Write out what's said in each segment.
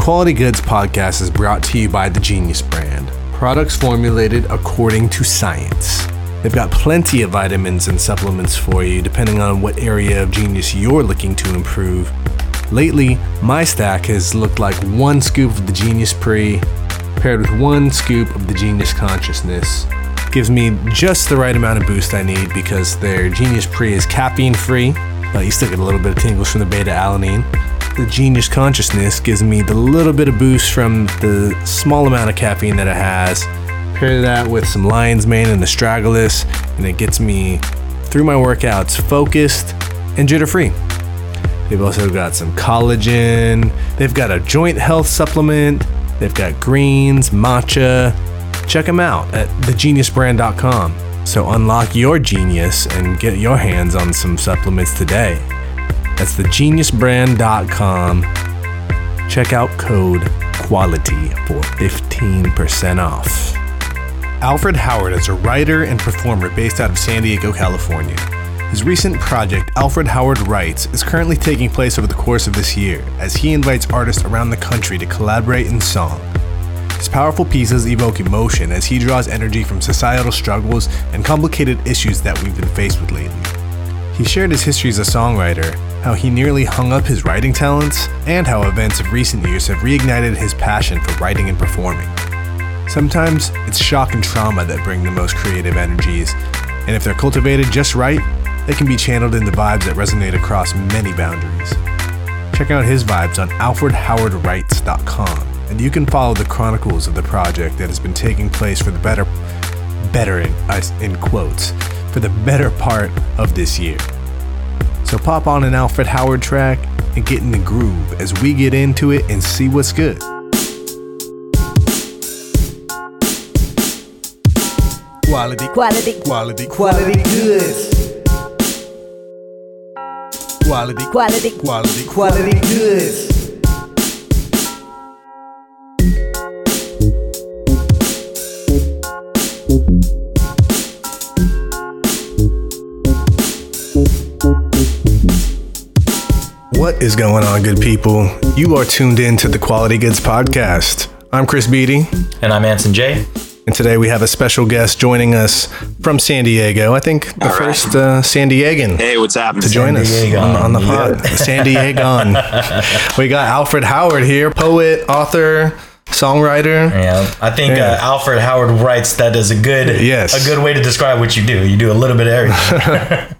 Quality Goods Podcast is brought to you by the Genius Brand. Products formulated according to science. They've got plenty of vitamins and supplements for you, depending on what area of genius you're looking to improve. Lately, my stack has looked like one scoop of the Genius Pre, paired with one scoop of the Genius Consciousness. Gives me just the right amount of boost I need because their Genius Pre is caffeine-free, but you still get a little bit of tingles from the beta-alanine. The Genius Consciousness gives me the little bit of boost from the small amount of caffeine that it has. Pair that with some Lion's Mane and Astragalus, and it gets me through my workouts focused and jitter-free. They've also got some collagen. They've got a joint health supplement. They've got greens, matcha. Check them out at thegeniusbrand.com. So unlock your genius and get your hands on some supplements today. That's thegeniusbrand.com. Check out code QUALITY for 15% off. Alfred Howard is a writer and performer based out of San Diego, California. His recent project, Alfred Howard Writes, is currently taking place over the course of this year as he invites artists around the country to collaborate in song. His powerful pieces evoke emotion as he draws energy from societal struggles and complicated issues that we've been faced with lately. He shared his history as a songwriter, how he nearly hung up his writing talents, and how events of recent years have reignited his passion for writing and performing. Sometimes it's shock and trauma that bring the most creative energies, and if they're cultivated just right, they can be channeled into vibes that resonate across many boundaries. Check out his vibes on AlfredHowardWrites.com, and you can follow the chronicles of the project that has been taking place for the better part of this year. So pop on an Alfred Howard track and get in the groove as we get into it and see what's good. Quality goods. Quality goods. What is going on, good people? You are tuned in to the Quality Goods Podcast. I'm Chris Beattie. And I'm Anson Jay. And today we have a special guest joining us from San Diego. I think the first San Diegan. Hey, what's happening? To join us on the pod. Yeah. San Diegan. We got Alfred Howard here, poet, author, songwriter. Yeah, I think Alfred Howard Writes. That is a good way to describe what you do. You do a little bit of everything.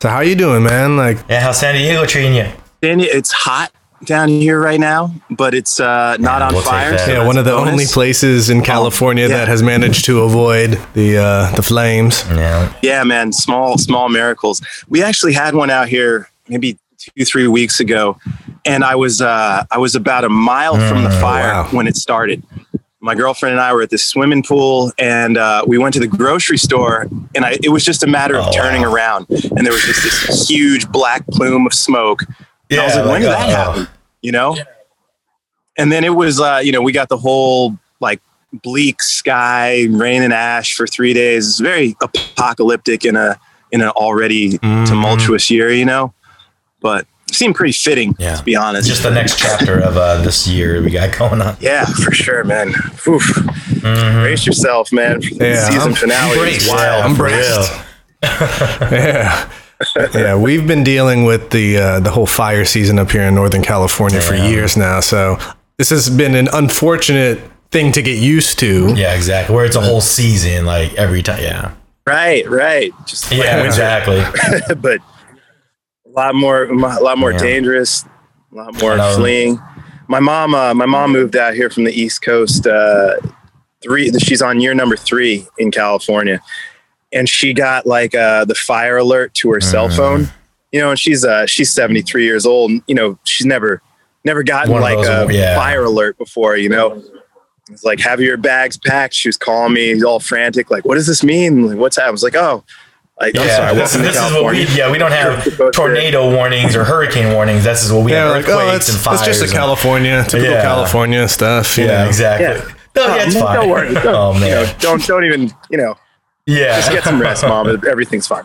So how you doing, man? How's San Diego treating you? It's hot down here right now, but it's not on fire. So one of the only places in California that has managed to avoid the flames. Yeah, man, small miracles. We actually had one out here maybe 2-3 weeks ago, and I was about a mile from the fire when it started. My girlfriend and I were at this swimming pool, and we went to the grocery store, and it was just a matter of turning around, and there was just this huge black plume of smoke. And I was like, when did that happen? You know? Yeah. And then it was, we got the whole bleak sky, rain and ash for 3 days. It's very apocalyptic in an already tumultuous year, but it seemed pretty fitting, to be honest. Just the next chapter of this year we got going on. Yeah, for sure, man. Oof. Mm-hmm. Brace yourself, man. The season finale is wild. I'm braced. Yeah. Yeah, we've been dealing with the whole fire season up here in Northern California for years now. So this has been an unfortunate thing to get used to. Yeah, exactly. Where it's a whole season, every time. Yeah. Right. Just exactly. But a lot more dangerous, a lot more fleeing. My mom moved out here from the East Coast. She's on year number 3 in California. And she got the fire alert to her cell phone, and she's 73 years old. And, she's never gotten a fire alert before, It's like, have your bags packed. She was calling me all frantic. What does this mean? What's happening? I was like, I'm sorry. This is what we don't have tornado warnings or hurricane warnings. This is what we have, earthquakes and fires. It's just typical California stuff. Yeah, exactly. No, it's fine. Don't worry. Don't even, Yeah. Just get some rest, Mom. Everything's fine.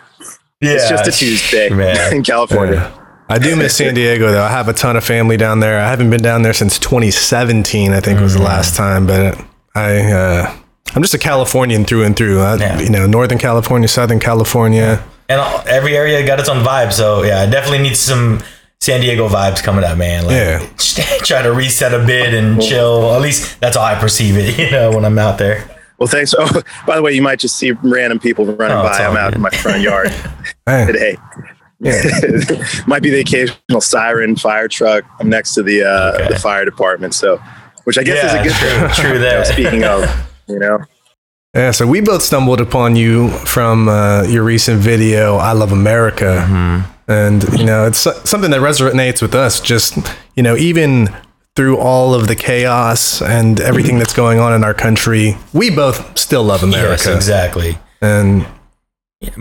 Yeah. It's just a Tuesday in California. I do miss San Diego, though. I have a ton of family down there. I haven't been down there since 2017, I think, was the last time. But I'm just a Californian through and through. You know, Northern California, Southern California. And every area got its own vibe. So, yeah, I definitely need some San Diego vibes coming up, man. Like, yeah. Try to reset a bit and chill. At least that's how I perceive it, you know, when I'm out there. Well, thanks. Oh, by the way, you might just see random people running by. I'm out in my front yard today. Yeah. Might be the occasional siren, fire truck. I'm next to the fire department, so which I guess is a good thing. True that. Speaking of, you know. Yeah, so we both stumbled upon you from your recent video, "I Love America," and you know it's something that resonates with us. Just you know, even through all of the chaos and everything that's going on in our country, we both still love America. Yes, exactly. And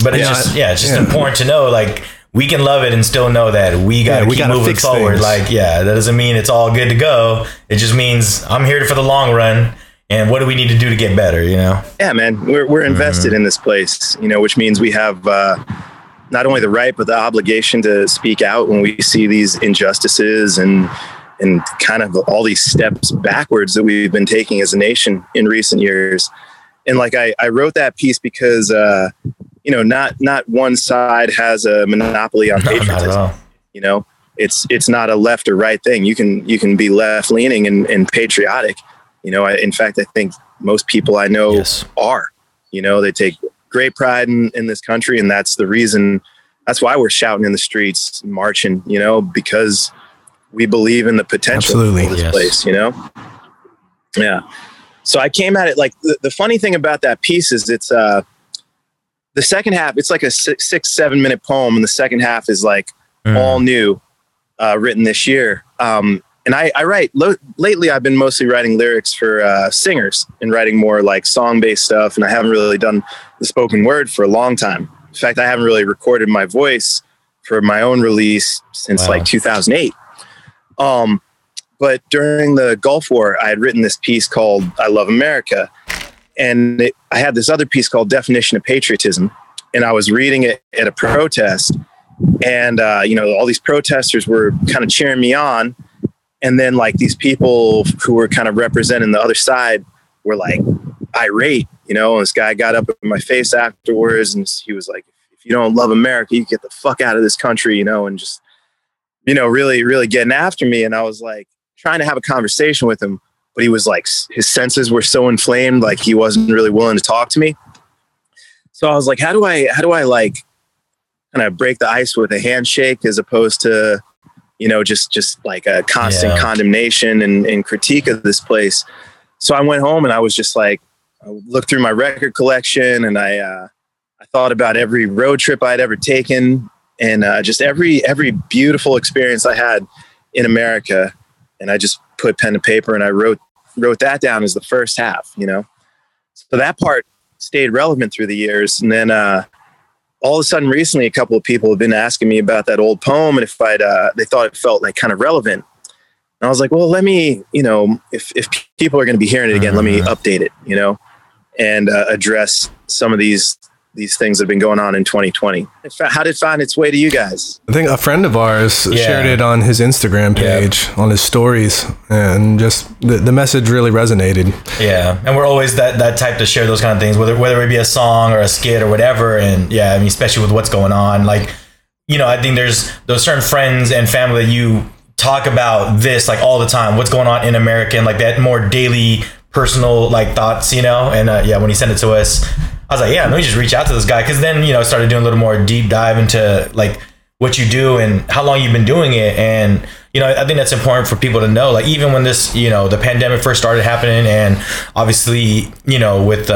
but it's just important to know, like. We can love it and still know that we got to keep moving forward. Things. Like, that doesn't mean it's all good to go. It just means I'm here for the long run. And what do we need to do to get better? You know? Yeah, man, we're invested in this place, you know, which means we have not only the right, but the obligation to speak out when we see these injustices and kind of all these steps backwards that we've been taking as a nation in recent years. And like, I wrote that piece because, you know, not one side has a monopoly on patriotism. You know, it's not a left or right thing. You can be left leaning and patriotic. You know, I think most people I know are. You know, they take great pride in this country, and that's the reason. That's why we're shouting in the streets, marching. You know, because we believe in the potential of this place. You know, So I came at it like the funny thing about that piece is it's the second half, it's like a 6-7 minute poem. And the second half is like all new, written this year. And I write lately, I've been mostly writing lyrics for singers and writing more like song based stuff. And I haven't really done the spoken word for a long time. In fact, I haven't really recorded my voice for my own release since like 2008. But during the Gulf War, I had written this piece called "I Love America." And I had this other piece called "Definition of Patriotism," and I was reading it at a protest, and you know, all these protesters were kind of cheering me on, and then like these people who were kind of representing the other side were like irate, you know. And this guy got up in my face afterwards, and he was like, "If you don't love America, you get the fuck out of this country," you know, and just you know, really, really getting after me. And I was like trying to have a conversation with him. But he was like, his senses were so inflamed, like he wasn't really willing to talk to me. So I was like, how do I like kind of break the ice with a handshake as opposed to, you know, just like a constant condemnation and critique of this place. So I went home and I was just like, I looked through my record collection and I thought about every road trip I'd ever taken and just every beautiful experience I had in America. And I just put pen to paper and I wrote that down as the first half, you know? So that part stayed relevant through the years. And then all of a sudden recently, a couple of people have been asking me about that old poem and if I'd, they thought it felt like kind of relevant. And I was like, well, let me, you know, if people are going to be hearing it again, let me update it, you know, and address some of these things that have been going on in 2020. How did it find its way to you guys? I think a friend of ours shared it on his Instagram page, on his stories, and just the message really resonated. Yeah, and we're always that type to share those kind of things, whether it be a song or a skit or whatever. And I mean, especially with what's going on, like, you know, I think there's those certain friends and family that you talk about this like all the time, what's going on in America, and like that more daily personal like thoughts, you know. And when he sent it to us, I was like, let me just reach out to this guy. Because then, you know, I started doing a little more deep dive into like what you do and how long you've been doing it. And, you know, I think that's important for people to know, like, even when this, you know, the pandemic first started happening, and obviously, you know, with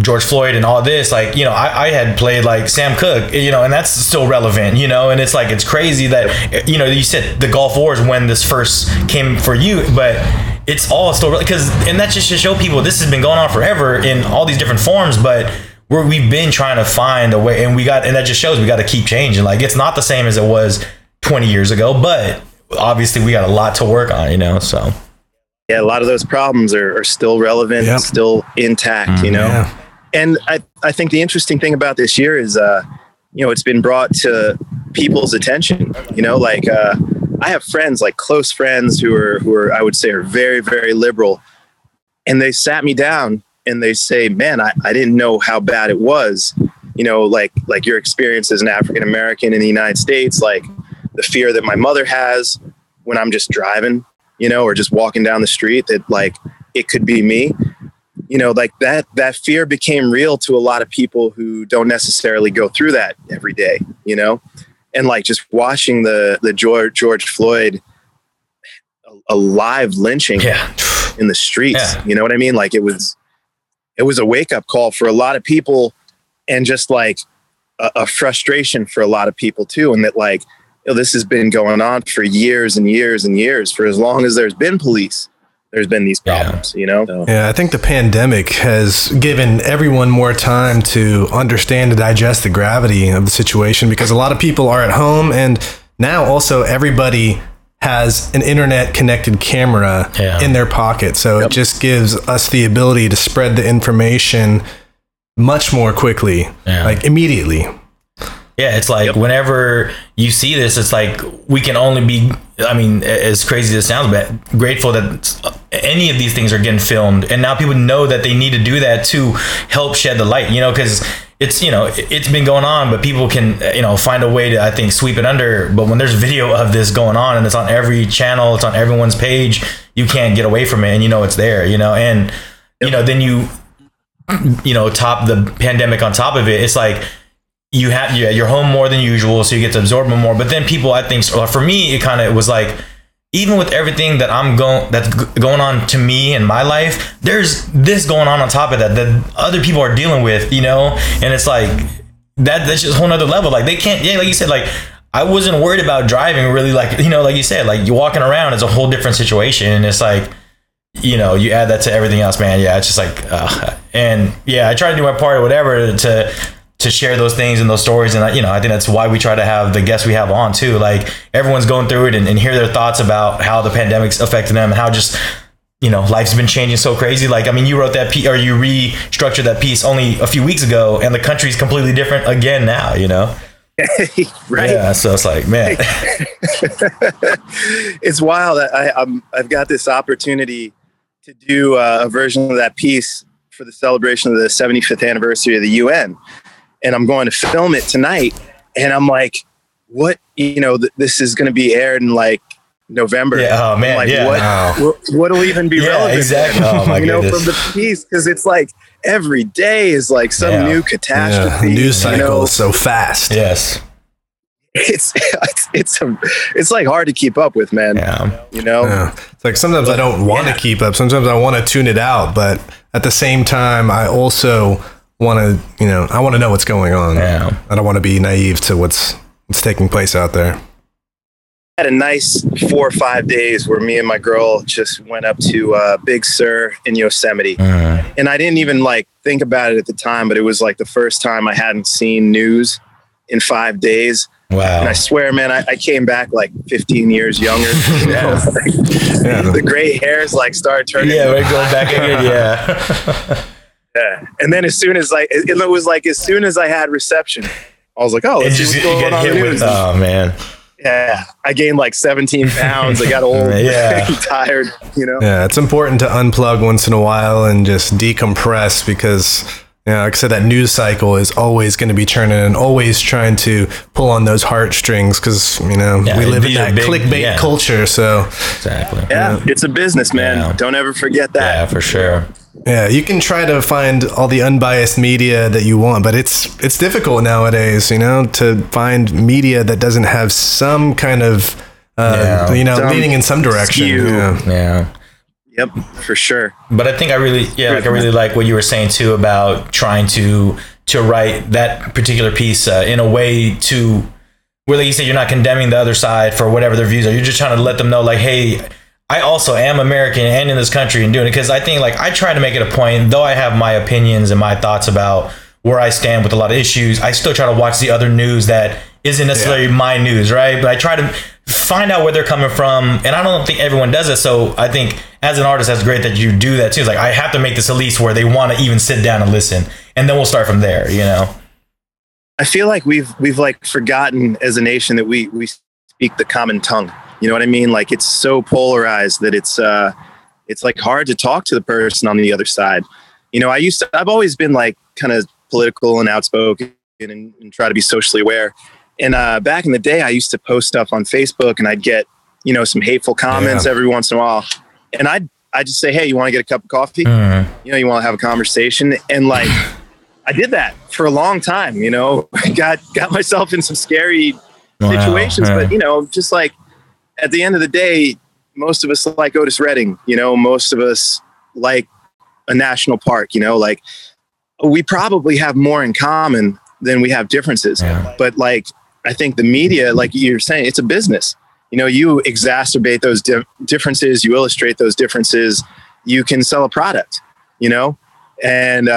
George Floyd and all this, like, you know, I had played like Sam Cooke, you know, and that's still relevant, you know. And it's like, it's crazy that, you know, you said the Gulf War is when this first came for you, but it's all still, because, and that's just to show people this has been going on forever in all these different forms, but we've been trying to find a way, and that just shows we got to keep changing. Like, it's not the same as it was 20 years ago, but obviously we got a lot to work on, you know, so. Yeah, a lot of those problems are still relevant, still intact, you know. Yeah. And I think the interesting thing about this year is you know, it's been brought to people's attention, you know, like, I have friends, like close friends who are, I would say, are very, very liberal. And they sat me down and they say, man, I didn't know how bad it was. You know, like your experience as an African-American in the United States, like the fear that my mother has when I'm just driving, you know, or just walking down the street, that like, it could be me, you know, like that fear became real to a lot of people who don't necessarily go through that every day, you know? And like just watching the George Floyd, a live lynching in the streets, you know what I mean? Like it was a wake up call for a lot of people, and just like a frustration for a lot of people too. And that, like, you know, this has been going on for years and years and years. For as long as there's been police, there's been these problems, you know? So. Yeah, I think the pandemic has given everyone more time to understand and digest the gravity of the situation, because a lot of people are at home, and now also everybody has an internet connected camera in their pocket. So it just gives us the ability to spread the information much more quickly, like immediately. Yeah, it's like whenever you see this, it's like we can only be, I mean, as crazy as it sounds, but grateful that any of these things are getting filmed. And now people know that they need to do that to help shed the light, you know, because it's, you know, it's been going on, but people can, you know, find a way to, I think, sweep it under. But when there's video of this going on and it's on every channel, it's on everyone's page, you can't get away from it. And, you know, it's there, you know, and, you know, then you know, top the pandemic on top of it. It's like, you have, you're home more than usual, so you get to absorb them more. But then people, I think, for me, it kind of was like, even with everything that that's going on to me in my life, there's this going on top of that other people are dealing with, you know. And it's like that's just a whole nother level. Like they can't, like you said, like I wasn't worried about driving really, like, you know, like you said, like you're walking around, it's a whole different situation. And it's like, you know, you add that to everything else, man. Yeah, it's just like, and yeah, I try to do my part or whatever to share those things and those stories. And, you know, I think that's why we try to have the guests we have on too. Like everyone's going through it and hear their thoughts about how the pandemic's affecting them and how just, you know, life's been changing so crazy. Like, I mean, you wrote that piece, or you restructured that piece only a few weeks ago, and the country's completely different again now, you know? Right. Yeah. So it's like, man, it's wild. I've got this opportunity to do a version of that piece for the celebration of the 75th anniversary of the UN. And I'm going to film it tonight. And I'm like, what, you know, this is going to be aired in like November. Yeah, oh man. Like, yeah. What'll even be relevant? Exactly. Oh, my goodness. From the piece. Cause it's like every day is like some new catastrophe. Yeah. News cycle, you know? So fast. Yes. It's like hard to keep up with, man. Yeah. You know, it's like sometimes I don't want to keep up. Sometimes I want to tune it out. But at the same time, I also want to know what's going on. Yeah. I don't want to be naive to what's taking place out there. I had a nice 4 or 5 days where me and my girl just went up to Big Sur in Yosemite. And I didn't even like think about it at the time, but it was like the first time I hadn't seen news in 5 days. Wow. And I swear, man, I came back like 15 years younger. You know? Like, the gray hairs like started turning. Yeah, we're going back again. Yeah. Yeah, and then as soon as I had reception, I was like, "Oh, let's just go on the news." Oh man, yeah, I gained like 17 pounds. I got old, tired. You know, yeah, it's important to unplug once in a while and just decompress, because, you know, like I said, that news cycle is always going to be churning and always trying to pull on those heartstrings, because, you know, we live in that clickbait culture. So exactly, it's a business, man. Yeah. Don't ever forget that. Yeah, for sure. Yeah, you can try to find all the unbiased media that you want, but it's difficult nowadays, you know, to find media that doesn't have some kind of, you know, leaning in some direction. Yep, for sure. But I think I really like what you were saying too about trying to write that particular piece in a way to where, like you said, you're not condemning the other side for whatever their views are. You're just trying to let them know, like, hey, I also am American and in this country and doing it. Because I think, like, I try to make it a point, though I have my opinions and my thoughts about where I stand with a lot of issues, I still try to watch the other news that isn't necessarily my news, right? But I try to find out where they're coming from, and I don't think everyone does it. So I think as an artist, that's great that you do that too. It's like, I have to make this at least where they want to even sit down and listen, and then we'll start from there, you know? I feel like we've like forgotten as a nation that we speak the common tongue. You know what I mean? Like, it's so polarized that it's like hard to talk to the person on the other side. You know, I've always been like kind of political and outspoken and try to be socially aware. And back in the day, I used to post stuff on Facebook and I'd get, you know, some hateful comments every once in a while. And I'd just say, hey, you want to get a cup of coffee? You know, you want to have a conversation? And like, I did that for a long time, you know, got myself in some scary situations, but you know, just like at the end of the day, most of us like Otis Redding, you know, most of us like a national park, you know, like we probably have more in common than we have differences. But like, I think the media, like you're saying, it's a business. You know, you exacerbate those differences, you illustrate those differences, you can sell a product, you know? And,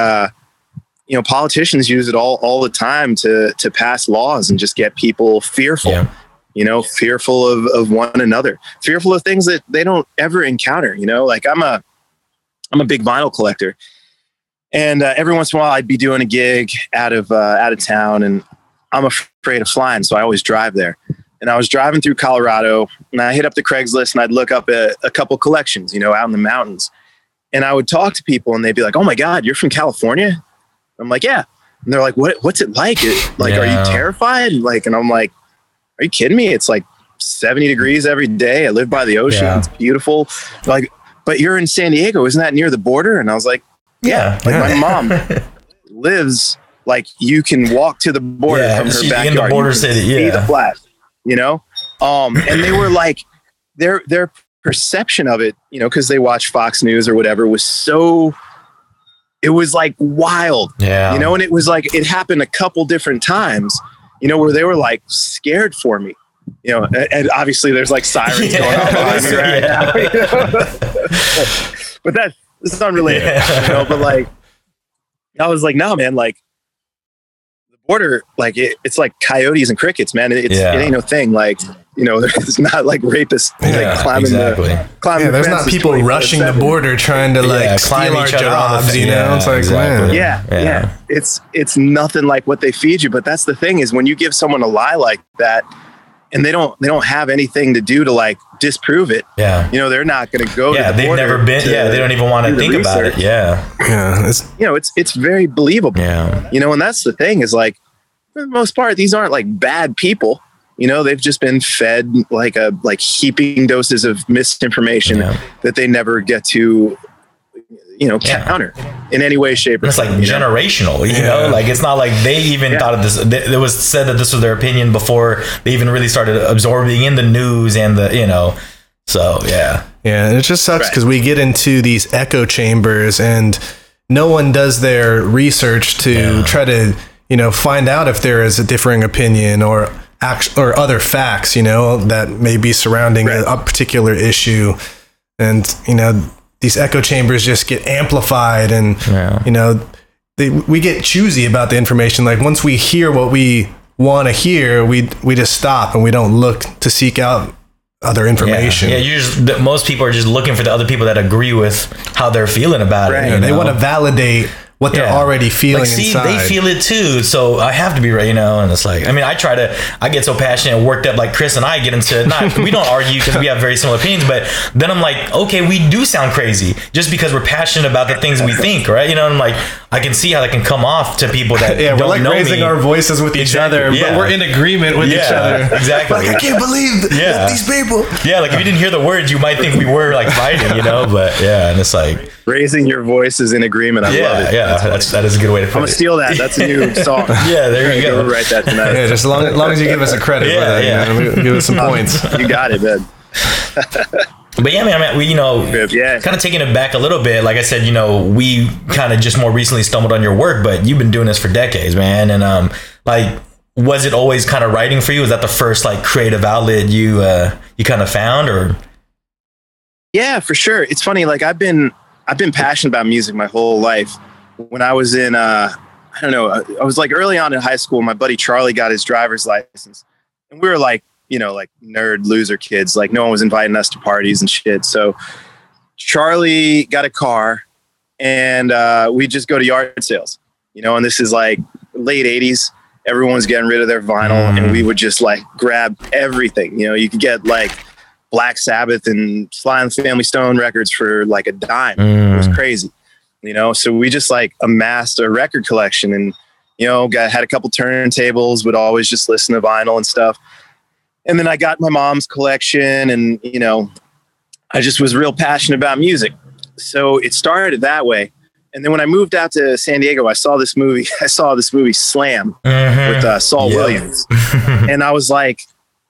you know, politicians use it all the time to pass laws and just get people fearful, you know, fearful of one another, fearful of things that they don't ever encounter, you know? Like I'm a big vinyl collector, and every once in a while I'd be doing a gig out of town, and I'm afraid of flying, so I always drive there. And I was driving through Colorado and I hit up the Craigslist and I'd look up a couple collections, you know, out in the mountains. And I would talk to people and they'd be like, oh my God, you're from California? I'm like, yeah. And they're like, what's it like? Are you terrified? Like, and I'm like, are you kidding me? It's like 70 degrees every day. I live by the ocean. Yeah. It's beautiful. Like, but you're in San Diego. Isn't that near the border? And I was like, yeah. Like my mom lives, like you can walk to the border from her backyard. In the border city, see the flat. You know, and they were like, their perception of it, you know, because they watch Fox News or whatever, was so, it was like wild, you know, and it was like, it happened a couple different times, you know, where they were like scared for me, you know, and obviously there's like sirens going on behind me right now, you know? But this is unrelated, you know, but like, I was like, no, man, like, border, like it's like coyotes and crickets, man. It ain't no thing. Like, you know, there's not like rapists like climbing the there's not people rushing the border trying to like climb our jobs, you know. It's like it's nothing like what they feed you. But that's the thing, is when you give someone a lie like that and they don't have anything to do to like disprove it, you know, they're not going to go to the they've never been they don't even want to think about it. You know, it's very believable. You know, and that's the thing, is like for the most part these aren't like bad people, you know, they've just been fed like heaping doses of misinformation that they never get to, you know, counter in any way, shape, or it's like generational, you know, like it's not like they even thought of this. It was said that this was their opinion before they even really started absorbing in the news and the, you know, so and it just sucks because we get into these echo chambers and no one does their research to try to, you know, find out if there is a differing opinion or other facts, you know, that may be surrounding a particular issue. And, you know, these echo chambers just get amplified and, you know, we get choosy about the information. Like once we hear what we want to hear, we just stop and we don't look to seek out other information. Yeah, most people are just looking for the other people that agree with how they're feeling about it. You know? They want to validate what they're already feeling like, inside. They feel it too, so I have to be right, you know. And it's like, I mean, I get so passionate and worked up, like Chris and I get into it. We don't argue because we have very similar opinions, but then I'm like, okay, we do sound crazy just because we're passionate about the things we think, right? You know, and I'm like, I can see how that can come off to people that don't know me. We're like raising our voices with each other, but we're in agreement with each other. Exactly. Like, I can't believe that these people. Yeah, like if you didn't hear the words, you might think we were like fighting, you know, but and it's like. Raising your voices in agreement. I love it. Yeah. That is a good way to put it. I'm going to steal that. That's a new song. There you go. Write that tonight. Yeah, just as long as you give us a credit for that. You know, give us some points. You got it, man. But yeah, man, I mean, we, you know, kind of taking it back a little bit. Like I said, you know, we kind of just more recently stumbled on your work, but you've been doing this for decades, man. And like, was it always kind of writing for you? Was that the first like creative outlet you kind of found, or? Yeah, for sure. It's funny. Like I've been passionate about music my whole life. When I was in, I don't know, I was like early on in high school, my buddy Charlie got his driver's license and we were like, you know, like nerd loser kids, like no one was inviting us to parties and shit. So Charlie got a car and we just go to yard sales, you know, and this is like late 80s. everyone's getting rid of their vinyl, and we would just like grab everything. You know, you could get like Black Sabbath and Sly and the Family Stone records for like a dime. It was crazy, you know? So we just like amassed a record collection, and, you know, had a couple turntables, would always just listen to vinyl and stuff. And then I got my mom's collection, and, you know, I just was real passionate about music. So it started that way. And then when I moved out to San Diego, I saw this movie Slam with Saul Williams. And I was like,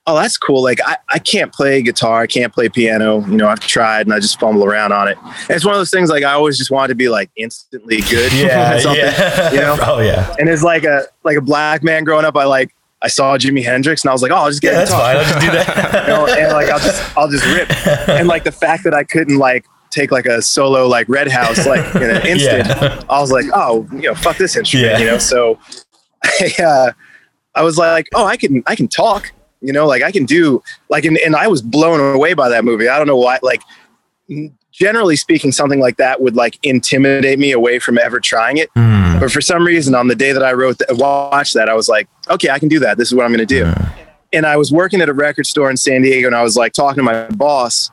oh, that's cool. Like I can't play guitar. I can't play piano. You know, I've tried and I just fumble around on it. And it's one of those things, like I always just wanted to be like instantly good. You know? Oh yeah. And it's like a black man growing up, I saw Jimi Hendrix and I was like, oh, I'll just get guitar. Fine. I'll just do that. You know, and like, I'll just rip. And like the fact that I couldn't like take like a solo like Red House like in an instant, I was like, oh, you know, fuck this instrument, you know. So I was like, oh, I can talk, you know, like I can do like, and I was blown away by that movie. I don't know why. Like generally speaking, something like that would like intimidate me away from ever trying it. But for some reason, on the day that I watched that, I was like, okay, I can do that. This is what I'm going to do. And I was working at a record store in San Diego, and I was like talking to my boss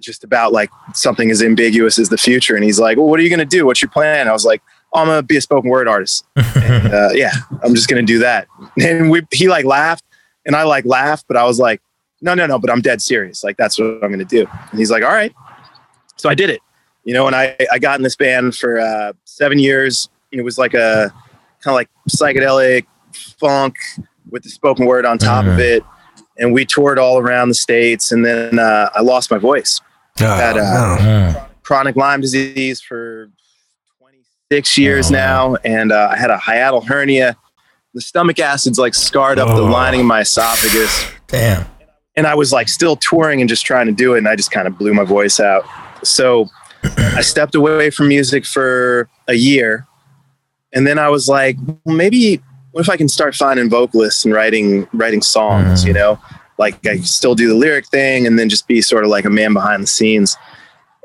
just about like something as ambiguous as the future. And he's like, well, what are you going to do? What's your plan? I was like, oh, I'm going to be a spoken word artist. And, I'm just going to do that. And he like laughed, and I like laughed, but I was like, no, but I'm dead serious. Like, that's what I'm going to do. And he's like, all right. So I did it, you know, and I got in this band for 7 years. It was like a kind of like psychedelic funk with the spoken word on top of it. And we toured all around the States. And then I lost my voice. I had chronic Lyme disease for 26 years now. And I had a hiatal hernia. The stomach acids like scarred up the lining of my esophagus. Damn. And I was like still touring and just trying to do it. And I just kind of blew my voice out. So I stepped away from music for a year. And then I was like, well, maybe what if I can start finding vocalists and writing songs, you know, like I still do the lyric thing and then just be sort of like a man behind the scenes.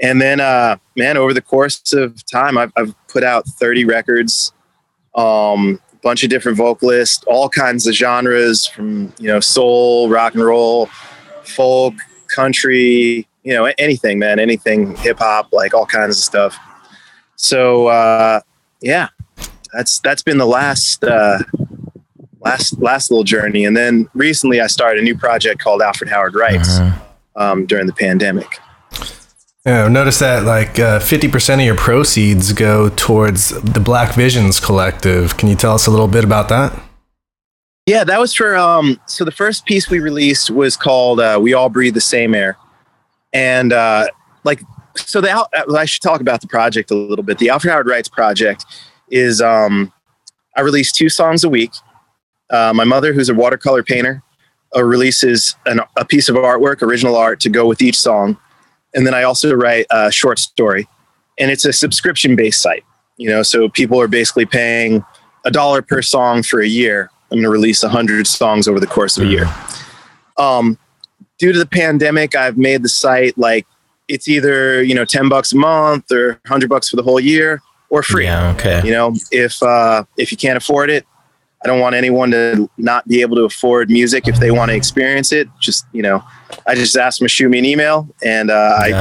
And then, over the course of time, I've put out 30 records, a bunch of different vocalists, all kinds of genres from, you know, soul, rock and roll, folk, country, you know, anything, man, anything, hip hop, like all kinds of stuff. So, That's been the last little journey. And then recently I started a new project called Alfred Howard Writes during the pandemic. Yeah, notice that like 50% of your proceeds go towards the Black Visions Collective. Can you tell us a little bit about that? Yeah, that was for, so the first piece we released was called We All Breathe the Same Air. And I should talk about the project a little bit. The Alfred Howard Writes project is I release 2 songs a week. My mother, who's a watercolor painter, releases a piece of artwork, original art, to go with each song. And then I also write a short story. And it's a subscription-based site, you know, so people are basically paying $1 per song for a year. I'm going to release 100 songs over the course of a year. Due to the pandemic, I've made the site like it's either, you know, $10 a month or $100 for the whole year. Or free. Yeah, okay. You know, if you can't afford it, I don't want anyone to not be able to afford music if they want to experience it. Just, you know, I just ask them to shoot me an email and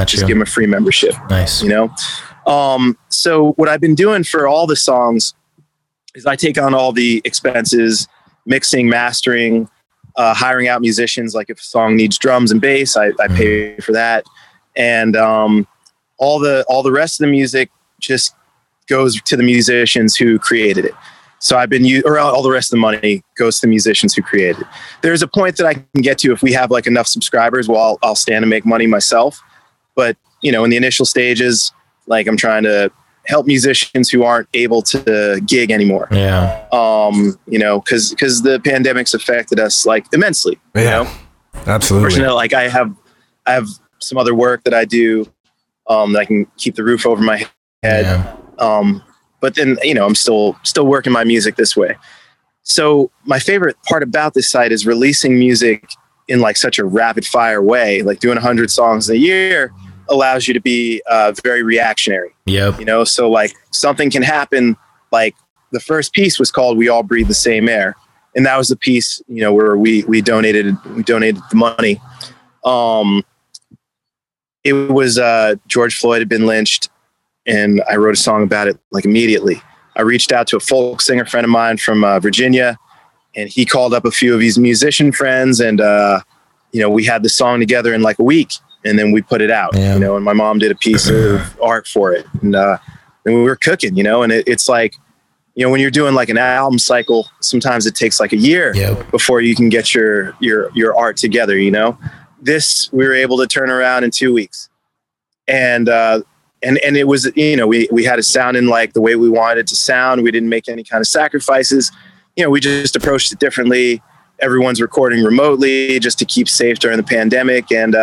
give them a free membership. Nice. You know? So what I've been doing for all the songs is I take on all the expenses, mixing, mastering, hiring out musicians. Like if a song needs drums and bass, I pay for that. And all the rest of the music just goes to the musicians who created it. So I've been, or all the rest of the money goes to the musicians who created it. There's a point that I can get to if we have like enough subscribers, well, I'll stand and make money myself. But, you know, in the initial stages, like I'm trying to help musicians who aren't able to gig anymore. Yeah. You know, cause the pandemic's affected us like immensely, you know? Absolutely. Fortunately, like I have some other work that I do, that I can keep the roof over my head. Yeah. But then, you know, I'm still working my music this way. So my favorite part about this site is releasing music in like such a rapid fire way, like doing 100 songs a year allows you to be very reactionary. Yep. You know, so like something can happen. Like the first piece was called We All Breathe the Same Air. And that was the piece, you know, where we donated the money. It was George Floyd had been lynched, and I wrote a song about it like immediately. I reached out to a folk singer friend of mine from Virginia, and he called up a few of his musician friends, and you know, we had the song together in like a week, and then we put it out. Yeah. You know, and my mom did a piece of art for it, and we were cooking, you know, and it's like, you know, when you're doing like an album cycle, sometimes it takes like a year before you can get your art together. You know, this, we were able to turn around in 2 weeks, and it was, you know, we had it sounding like the way we wanted it to sound. We didn't make any kind of sacrifices. You know, we just approached it differently. Everyone's recording remotely just to keep safe during the pandemic. And,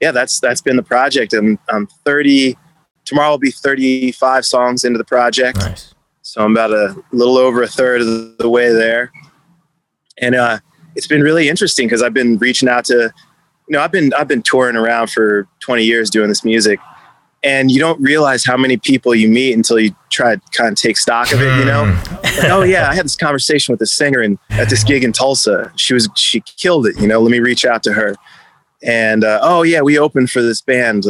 yeah, that's been the project. And I'm 30, tomorrow will be 35 songs into the project. Nice. So I'm about a little over a third of the way there. And it's been really interesting because I've been reaching out to, you know, I've been touring around for 20 years doing this music. And you don't realize how many people you meet until you try to kind of take stock of it, you know? Like, oh, yeah, I had this conversation with this singer at this gig in Tulsa. She killed it, you know? Let me reach out to her. And, oh, yeah, we opened for this band,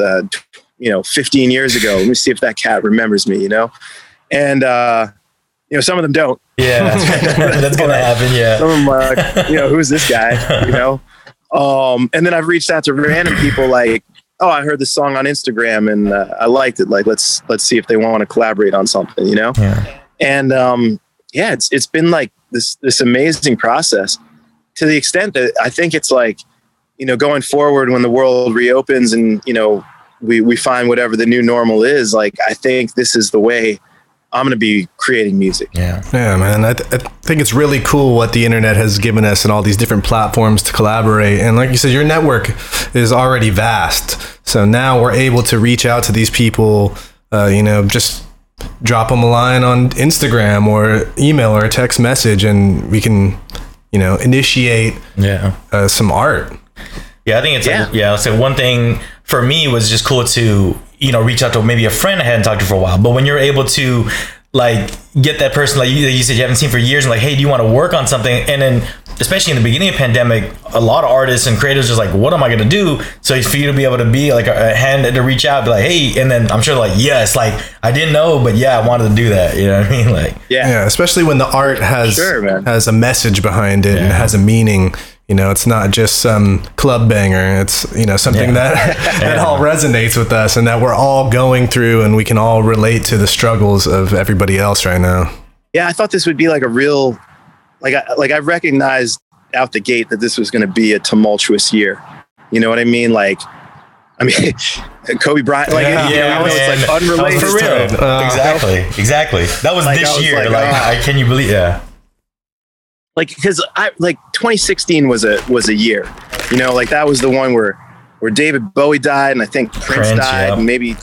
15 years ago. Let me see if that cat remembers me, you know? And, you know, some of them don't. Yeah, that's going to happen, yeah. Some of them are like, you know, who's this guy, you know? And then I've reached out to random people like, oh, I heard this song on Instagram and I liked it. Like, let's see if they want to collaborate on something, you know? Yeah. And, yeah, it's been like this amazing process to the extent that I think it's like, you know, going forward when the world reopens and, you know, we find whatever the new normal is, like, I think this is the way I'm going to be creating music. Yeah, man. I think it's really cool what the internet has given us and all these different platforms to collaborate. And like you said, your network is already vast. So now we're able to reach out to these people, you know, just drop them a line on Instagram or email or a text message, and we can, you know, initiate some art. Yeah, I think it's, so one thing for me was just cool to, you know, reach out to maybe a friend I hadn't talked to for a while, but when you're able to like get that person like you said you haven't seen for years and like, hey, do you want to work on something? And then especially in the beginning of the pandemic, a lot of artists and creators just like, what am I going to do? So for you to be able to be like a hand to reach out, be like, hey, and then I'm sure like, yes, like I didn't know, but yeah, I wanted to do that. You know what I mean? Like, yeah, especially when the art has a message behind it and has a meaning. You know, it's not just some club banger. It's, you know, something that all resonates with us and that we're all going through, and we can all relate to the struggles of everybody else right now. Yeah, I thought this would be like a real, I recognized out the gate that this was going to be a tumultuous year. You know what I mean? Like, I mean, Kobe Bryant, like, it's like unrelated. For real. Exactly. That was like, this year. Can you believe? Yeah. Like, because 2016 was a year, you know, like that was the one where David Bowie died, and I think Prince died, and maybe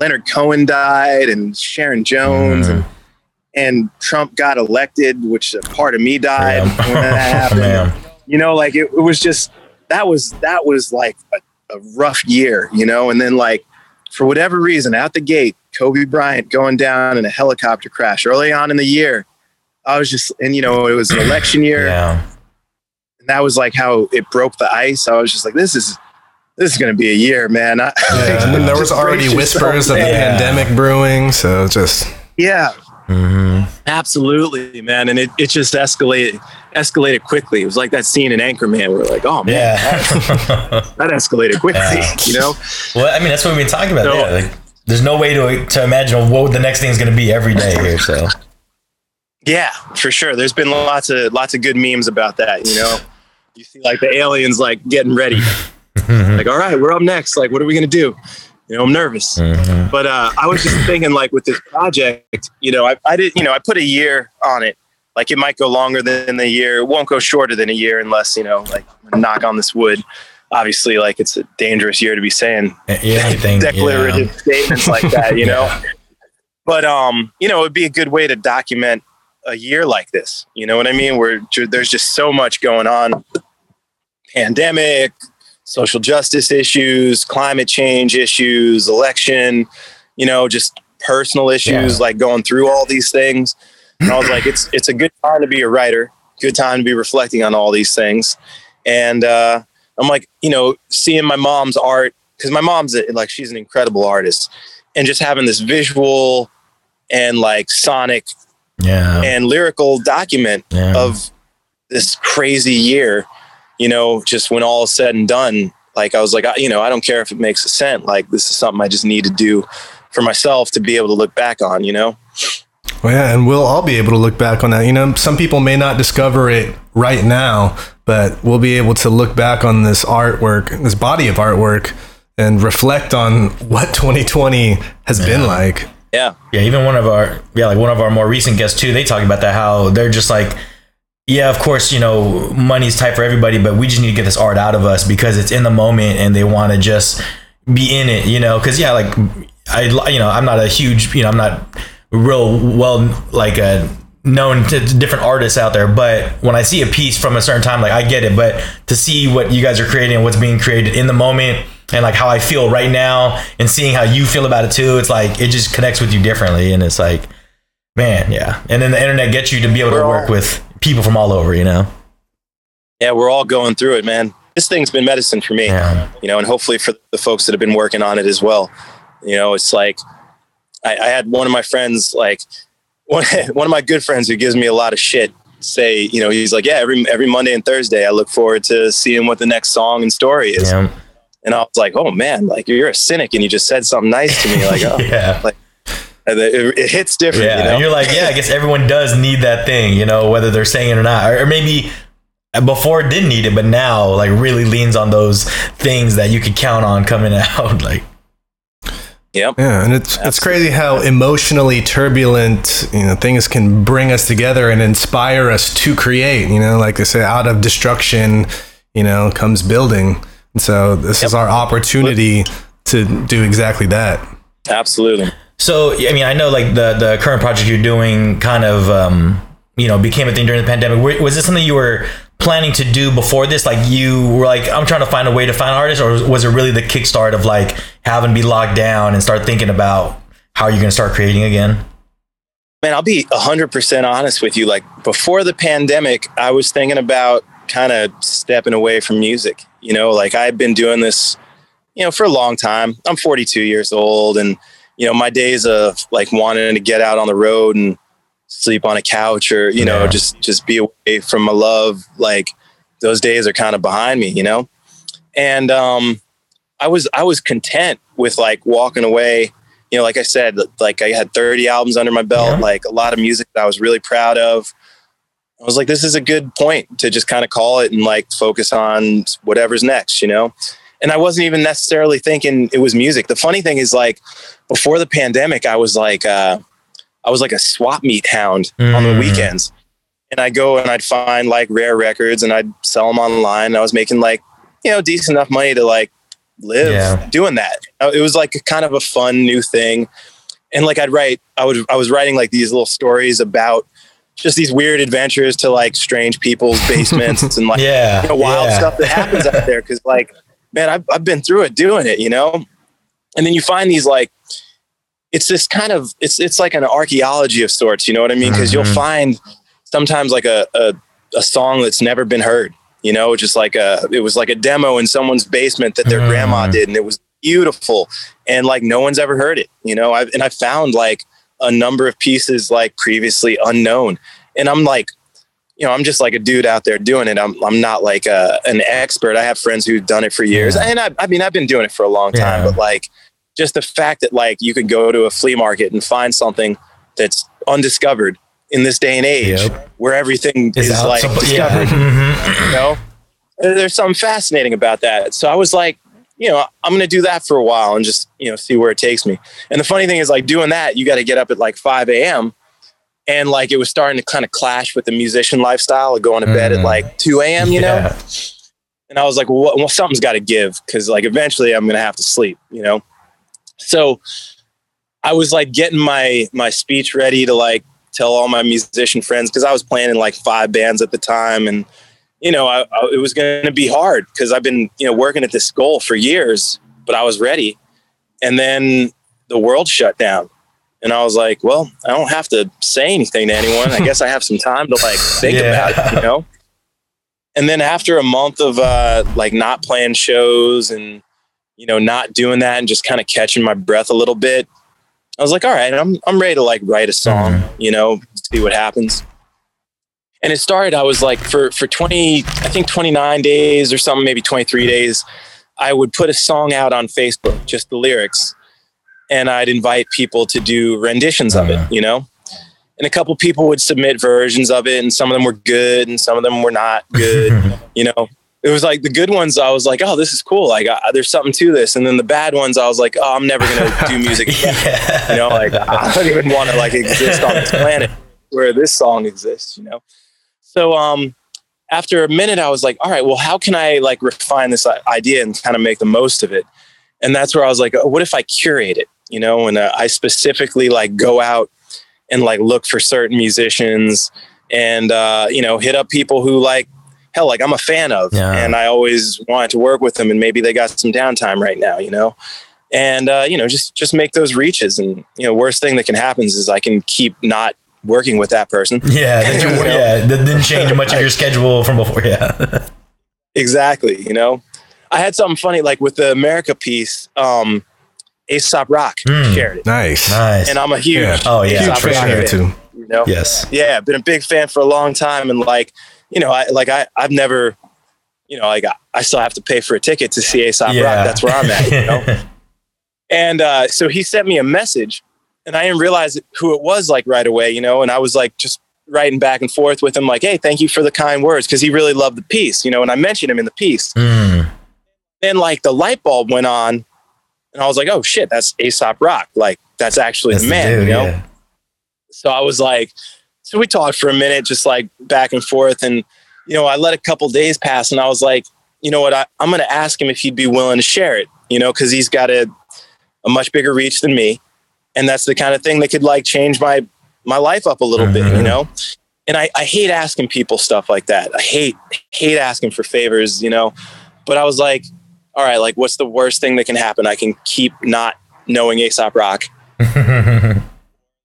Leonard Cohen died, and Sharon Jones, and Trump got elected, which a part of me died when that happened. You know, like it was just that was like a rough year, you know, and then like for whatever reason, out the gate, Kobe Bryant going down in a helicopter crash early on in the year. I was just, and you know, it was an election year, and that was like how it broke the ice. I was just like, this is going to be a year, man. And there was already whispers of the pandemic brewing, so just absolutely, man. And it just escalated quickly. It was like that scene in Anchorman where we're like, oh man, that escalated quickly, you know. Well, I mean, that's what we've been talking about. So, like, there's no way to imagine what the next thing is going to be every day here. So. Yeah, for sure. There's been lots of good memes about that. You know, you see like the aliens like getting ready, like, all right, we're up next. Like, what are we going to do? You know, I'm nervous, but I was just thinking like with this project, you know, I put a year on it. Like it might go longer than a year. It won't go shorter than a year unless, you know, like knock on this wood. Obviously, like it's a dangerous year to be saying declarative statements like that, you know, but, you know, it'd be a good way to document a year like this, you know what I mean? Where there's just so much going on: pandemic, social justice issues, climate change issues, election, you know, just personal issues, like going through all these things. And I was like, it's a good time to be a writer. good time to be reflecting on all these things. And I'm like, you know, seeing my mom's art, because my mom's like, she's an incredible artist, and just having this visual and like sonic and lyrical document of this crazy year, you know, just when all is said and done, like I was like, you know, I don't care if it makes a cent. Like, this is something I just need to do for myself to be able to look back on, you know? Well, yeah, and we'll all be able to look back on that. You know, some people may not discover it right now, but we'll be able to look back on this artwork, this body of artwork, and reflect on what 2020 has been like. Yeah. Yeah. Even one of our, like one of our more recent guests too, they talk about that, how they're just like, yeah, of course, you know, money's tight for everybody, but we just need to get this art out of us because it's in the moment and they want to just be in it, you know? Cause yeah, like you know, I'm not a huge, you know, I'm not real well, like known to different artists out there, but when I see a piece from a certain time, like I get it, but to see what you guys are creating and what's being created in the moment and like how I feel right now and seeing how you feel about it too, it's like, it just connects with you differently. And it's like, man. Yeah. And then the internet gets you to be able to work with people from all over, you know? Yeah, we're all going through it, man. This thing's been medicine for me, you know, and hopefully for the folks that have been working on it as well. You know, it's like, I had one of my friends, like one of my good friends who gives me a lot of shit, say, you know, he's like, yeah, every Monday and Thursday, I look forward to seeing what the next song and story is. Damn. And I was like, oh man, like you're a cynic and you just said something nice to me. Like, oh, like, it hits different. Yeah. You know? And you're like, yeah, I guess everyone does need that thing, you know, whether they're saying it or not, or maybe before it didn't need it, but now like really leans on those things that you could count on coming out. Like, yeah. And it's crazy how emotionally turbulent, you know, things can bring us together and inspire us to create, you know, like they say, out of destruction, you know, comes building. And so this is our opportunity to do exactly that. Absolutely. So, I mean, I know like the current project you're doing kind of, you know, became a thing during the pandemic. Was this something you were planning to do before this? Like you were like, I'm trying to find a way to find artists, or was it really the kickstart of like having to be locked down and start thinking about how you're going to start creating again? Man, I'll be 100% honest with you. Like before the pandemic, I was thinking about kind of stepping away from music. You know, like I've been doing this, you know, for a long time. I'm 42 years old and, you know, my days of like wanting to get out on the road and sleep on a couch or, you know, just be away from my love. Like those days are kind of behind me, you know? And, I was content with like walking away, you know, like I said, like I had 30 albums under my belt, like a lot of music that I was really proud of. I was like, this is a good point to just kind of call it and like focus on whatever's next, you know? And I wasn't even necessarily thinking it was music. The funny thing is, like, before the pandemic, I was like a swap meet hound on the weekends. And I'd go and I'd find like rare records and I'd sell them online. And I was making like, you know, decent enough money to like live doing that. It was like kind of a fun new thing. And like I was writing like these little stories about just these weird adventures to like strange people's basements and like you know, wild stuff that happens out there. Cause like, man, I've been through it doing it, you know? And then you find these like, it's this kind of, it's like an archaeology of sorts, you know what I mean? Because you'll find sometimes like a song that's never been heard, you know, just like it was like a demo in someone's basement that their grandma did. And it was beautiful. And like, no one's ever heard it, you know? I found like a number of pieces like previously unknown. And I'm like, you know, I'm just like a dude out there doing it. I'm not like an expert. I have friends who've done it for years. And I mean, I've been doing it for a long time, but like just the fact that like you could go to a flea market and find something that's undiscovered in this day and age where everything is like discovered, you know, there's something fascinating about that. So I was like, you know, I'm going to do that for a while and just, you know, see where it takes me. And the funny thing is like doing that, you got to get up at like 5 a.m. And like, it was starting to kind of clash with the musician lifestyle of going to bed at like 2 a.m., you know? And I was like, well, something's got to give because like eventually I'm going to have to sleep, you know? So I was like getting my speech ready to like tell all my musician friends because I was playing in like 5 bands at the time. And, you know, it was going to be hard because I've been, you know, working at this goal for years, but I was ready. And then the world shut down. And I was like, well, I don't have to say anything to anyone. I guess I have some time to like think about it, you know? And then after a month of like not playing shows and, you know, not doing that and just kind of catching my breath a little bit, I was like, all right, I'm ready to like write a song, you know, see what happens. And it started, I was like for 29 days or something, maybe 23 days, I would put a song out on Facebook, just the lyrics. And I'd invite people to do renditions of it, you know? And a couple people would submit versions of it, and some of them were good and some of them were not good, you know? It was like the good ones, I was like, oh, this is cool. Like, there's something to this. And then the bad ones, I was like, oh, I'm never going to do music again. You know, like, I don't even want to, like, exist on this planet where this song exists, you know? So after a minute, I was like, all right, well, how can I, like, refine this idea and kind of make the most of it? And that's where I was like, oh, what if I curate it, you know? And I specifically, like, go out and, like, look for certain musicians and, you know, hit up people who, like, hell, like I'm a fan of, and I always wanted to work with them, and maybe they got some downtime right now, you know, and, you know, just make those reaches. And, you know, worst thing that can happen is I can keep not working with that person. Yeah. That didn't change much of your schedule from before. Yeah, exactly. You know, I had something funny, like with the America piece, Aesop Rock shared it. Nice. And I'm a huge, huge fan here too. You know? Yes. Yeah. Been a big fan for a long time. And like, you know, I've never, you know, like I still have to pay for a ticket to see Aesop Rock. That's where I'm at, you know? And so he sent me a message, and I didn't realize who it was, like, right away, you know? And I was like, just writing back and forth with him, like, hey, thank you for the kind words. Cause he really loved the piece, you know? And I mentioned him in the piece. Then like the light bulb went on, and I was like, oh shit, that's Aesop Rock. Like that's actually the man, you know? Yeah. So I was like, so we talked for a minute, just like back and forth. And, you know, I let a couple days pass, and I was like, you know what, I'm going to ask him if he'd be willing to share it, you know, cause he's got a much bigger reach than me. And that's the kind of thing that could like change my life up a little bit, you know? And I hate asking people stuff like that. I hate asking for favors, you know, but I was like, all right, like what's the worst thing that can happen? I can keep not knowing Aesop Rock.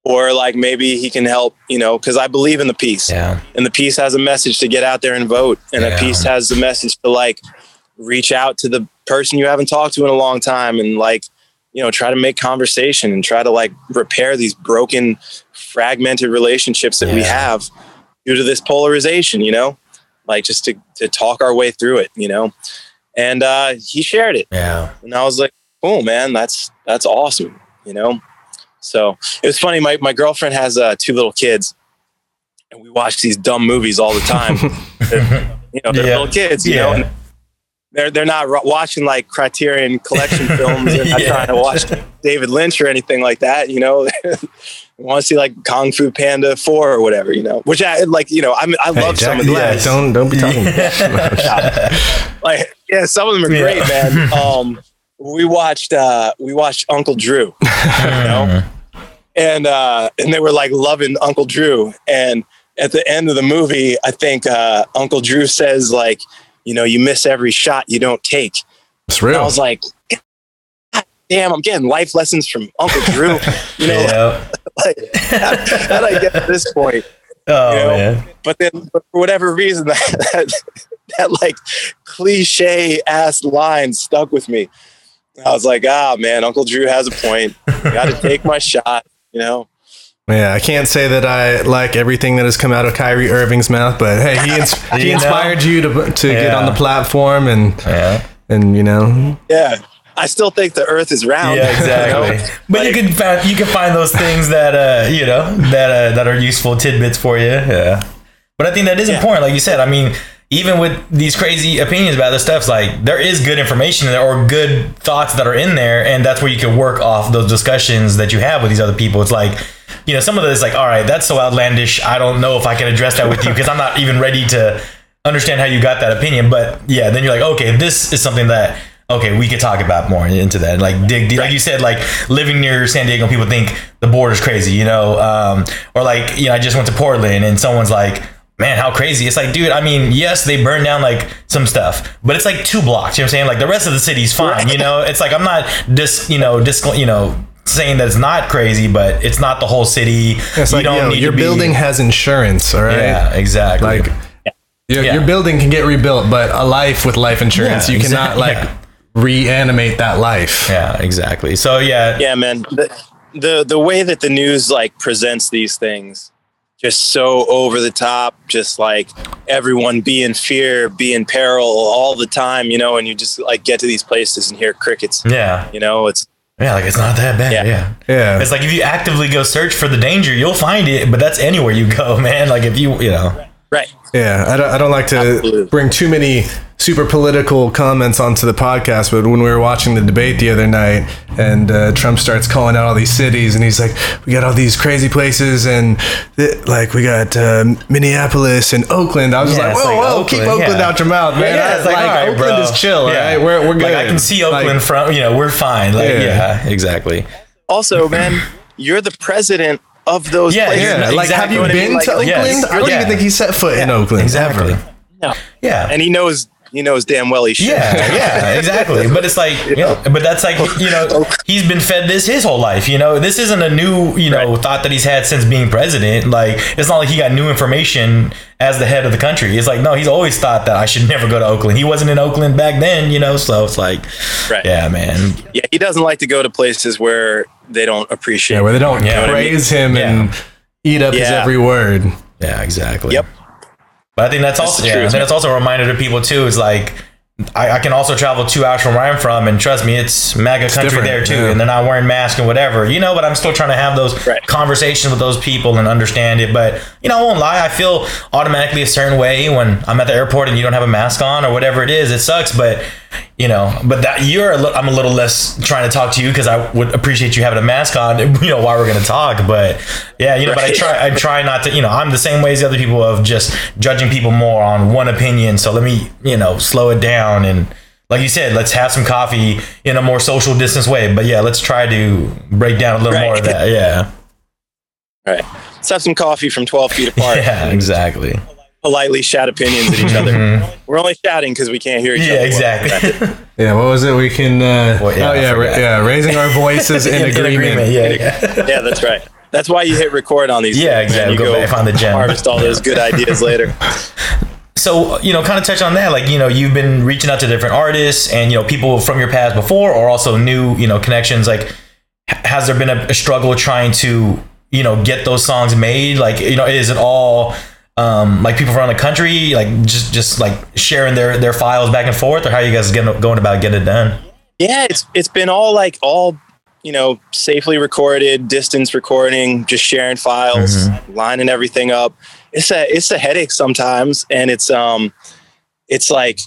Or like maybe he can help, you know, because I believe in the piece, and the piece has a message to get out there and vote, and a piece has the message to like reach out to the person you haven't talked to in a long time, and like, you know, try to make conversation and try to like repair these broken, fragmented relationships that we have due to this polarization, you know, like just to talk our way through it, you know. And he shared it, and I was like, "Oh man, that's awesome," you know. So it was funny. My girlfriend has two little kids, and we watch these dumb movies all the time. You know, they're little kids, you know, and they're not watching like Criterion Collection films. They're not trying to watch David Lynch or anything like that. You know, they want to see like Kung Fu Panda 4 or whatever, you know, which I like, you know, I love some of these. Yeah, don't be talking. Like, yeah, some of them are great, man. We watched Uncle Drew, you know, and they were like loving Uncle Drew. And at the end of the movie, I think Uncle Drew says like, you know, you miss every shot you don't take. It's real. And I was like, God damn, I'm getting life lessons from Uncle Drew. You know, like how did I get to this point? Oh, you know? Man. But then for whatever reason, that like cliche ass line stuck with me. I was like, man, Uncle Drew has a point. Got to take my shot, you know? Yeah, I can't say that I like everything that has come out of Kyrie Irving's mouth, but hey, he inspired you to get on the platform and you know. Yeah, I still think the earth is round. Yeah, exactly. You know? But like, you can find those things that, you know, that are useful tidbits for you. Yeah. But I think that is important. Like you said, I mean, even with these crazy opinions about this stuff, like there is good information there or good thoughts that are in there. And that's where you can work off those discussions that you have with these other people. It's like, you know, some of this, like, all right, that's so outlandish. I don't know if I can address that with you because I'm not even ready to understand how you got that opinion. But yeah, then you're like, okay, this is something that, okay, we could talk about more into that. And like dig deep. Like you said, like living near San Diego, people think the border's crazy, you know, or like, you know, I just went to Portland and someone's like, man, how crazy. It's like, dude, I mean, yes, they burned down like some stuff, but it's like 2 blocks, you know what I'm saying? Like the rest of the city's fine, you know? It's like, I'm not just, you know, saying that's not crazy, but it's not the whole city. It's like, yo, your building has insurance, all right? Yeah, exactly. Like, your building can get rebuilt, but a life with life insurance, you cannot reanimate that life. Yeah, exactly. So yeah, man. The way that the news like presents these things, just so over the top, just like everyone be in fear, be in peril all the time, and you just like get to these places and hear crickets. Yeah. It's not that bad. Yeah. It's like if you actively go search for the danger, you'll find it, but that's anywhere you go, man. Like if you. Right. Yeah. I don't like to bring too many super political comments onto the podcast, but when we were watching the debate the other night and Trump starts calling out all these cities and he's like, we got all these crazy places and we got Minneapolis and Oakland. I was just like, whoa, Oakland, keep Oakland out your mouth, man. Yeah, it's all right, Oakland is chill. Yeah. All right? We're good. I can see Oakland from, we're fine. Exactly. Also, man, you're the president of those places. Yeah. Like, exactly. Have you been to Oakland? Yes. I don't even think he set foot in Oakland. Exactly. No. Yeah. And he knows... He knows damn well he should. Yeah, exactly. But it's like, but that's like, he's been fed this his whole life. This isn't a new, thought that he's had since being president. Like, it's not like he got new information as the head of the country. It's like, no, he's always thought that I should never go to Oakland. He wasn't in Oakland back then, so it's like, yeah, man. Yeah, he doesn't like to go to places where they don't appreciate him. Yeah, where they don't praise him and eat up his every word. Yeah, exactly. Yep. But I think that's also a reminder to people too, is like, I can also travel 2 hours from where I'm from, and trust me, it's MAGA country there too, and they're not wearing masks and whatever, but I'm still trying to have those conversations with those people and understand it. But, I won't lie, I feel automatically a certain way when I'm at the airport and you don't have a mask on or whatever it is. It sucks, but, I'm a little less trying to talk to you because I would appreciate you having a mask on, while we're going to talk. But but I try not to, I'm the same way as the other people of just judging people more on one opinion. So let me, slow it down. And like you said, let's have some coffee in a more social distance way. But let's try to break down a little more of that. Yeah. All right. Let's have some coffee from 12 feet apart. Yeah, exactly. Politely shout opinions at each other. Mm-hmm. We're only shouting because we can't hear each other. Exactly. What was it? We can raising our voices in agreement. Yeah, that's right. That's why you hit record on these things, exactly. You go find the gem. Harvest all those good ideas later. So, kind of touch on that, like, you've been reaching out to different artists and, people from your past before, or also new, connections. Like, has there been a struggle trying to, get those songs made? Like, is it all like people around the country, like just like sharing their files back and forth, or how are you guys going about getting it done? Yeah, it's been all like safely recorded, distance recording, just sharing files, lining everything up. It's a headache sometimes, and it's like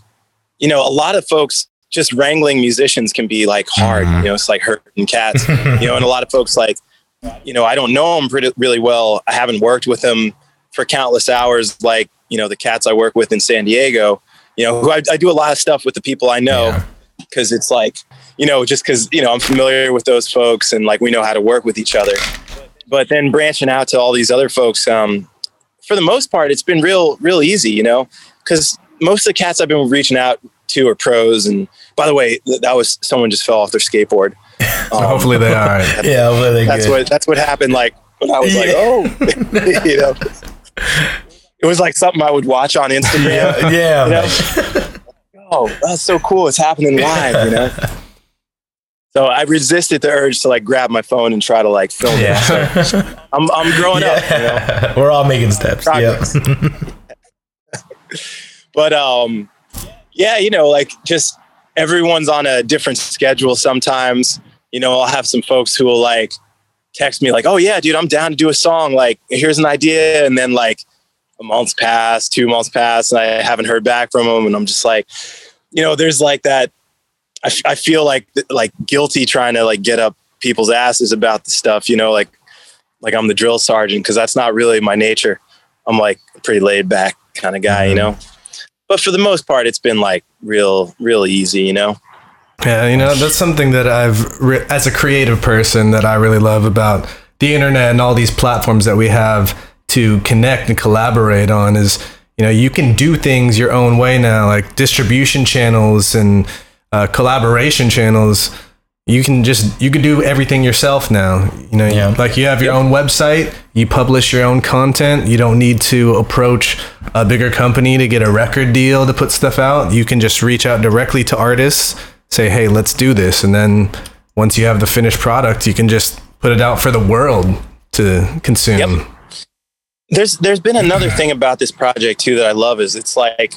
a lot of folks just wrangling musicians can be like hard. It's like herding cats, and a lot of folks like I don't know them really well. I haven't worked with them for countless hours, like, the cats I work with in San Diego, who I do a lot of stuff with the people I know, because it's like, just because, I'm familiar with those folks and like, we know how to work with each other. But then branching out to all these other folks, for the most part, it's been real easy, because most of the cats I've been reaching out to are pros. And by the way, someone just fell off their skateboard. So hopefully they are. Yeah, hopefully they're good. That's what happened. Like when I was like, it was like something I would watch on Instagram. Oh, that's so cool. It's happening live, So I resisted the urge to like grab my phone and try to like film it. So I'm growing up, We're all making steps. But like just everyone's on a different schedule sometimes. I'll have some folks who will like text me like, oh yeah, dude, I'm down to do a song. Like, here's an idea. And then like a month's passed, 2 months passed, and I haven't heard back from them. And I'm just like, there's like that. I feel like guilty trying to like get up people's asses about the stuff, like I'm the drill sergeant. 'Cause that's not really my nature. I'm like a pretty laid back kind of guy, but for the most part, it's been like real easy, Yeah, that's something that I've, as a creative person, that I really love about the internet and all these platforms that we have to connect and collaborate on is, you can do things your own way now, like distribution channels and collaboration channels you can do everything yourself now. You know, like you have your own website, you publish your own content. You don't need to approach a bigger company to get a record deal to put stuff out. You can just reach out directly to artists, say, hey, let's do this. And then once you have the finished product, you can just put it out for the world to consume. Yep. There's been another thing about this project too, that I love is it's like,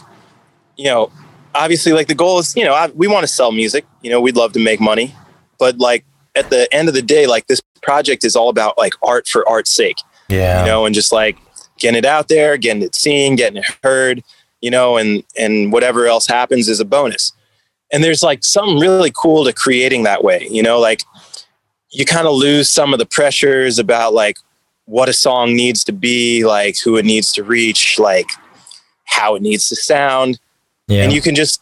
you know, obviously like the goal is, you know, we want to sell music, you know, we'd love to make money. But like at the end of the day, like this project is all about like art for art's sake, you know, and just like getting it out there, getting it seen, getting it heard, you know, and whatever else happens is a bonus. And there's like something really cool to creating that way, you know, like you kind of lose some of the pressures about like what a song needs to be, like who it needs to reach, like how it needs to sound. Yeah. And you can just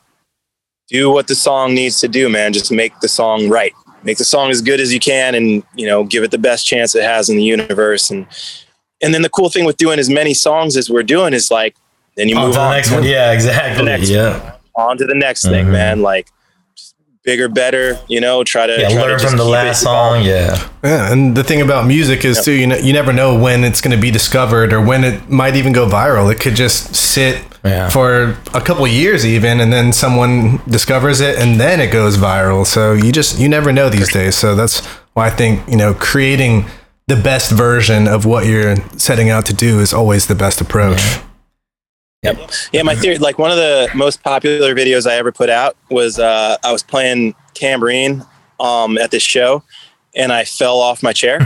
do what the song needs to do, man. Just make the song right. Make the song as good as you can and, you know, give it the best chance it has in the universe. And then the cool thing with doing as many songs as we're doing is like, then you move on to the next one. Yeah, exactly. On to the next thing, man. Like bigger, better, you know, try to learn from the last song. Yeah. And the thing about music is too, you never know when it's going to be discovered or when it might even go viral. It could just sit for a couple years even, and then someone discovers it and then it goes viral. So you never know these days. So that's why I think, you know, creating the best version of what you're setting out to do is always the best approach. Yeah. Yep. Yeah, my theory, like one of the most popular videos I ever put out was I was playing tambourine at this show and I fell off my chair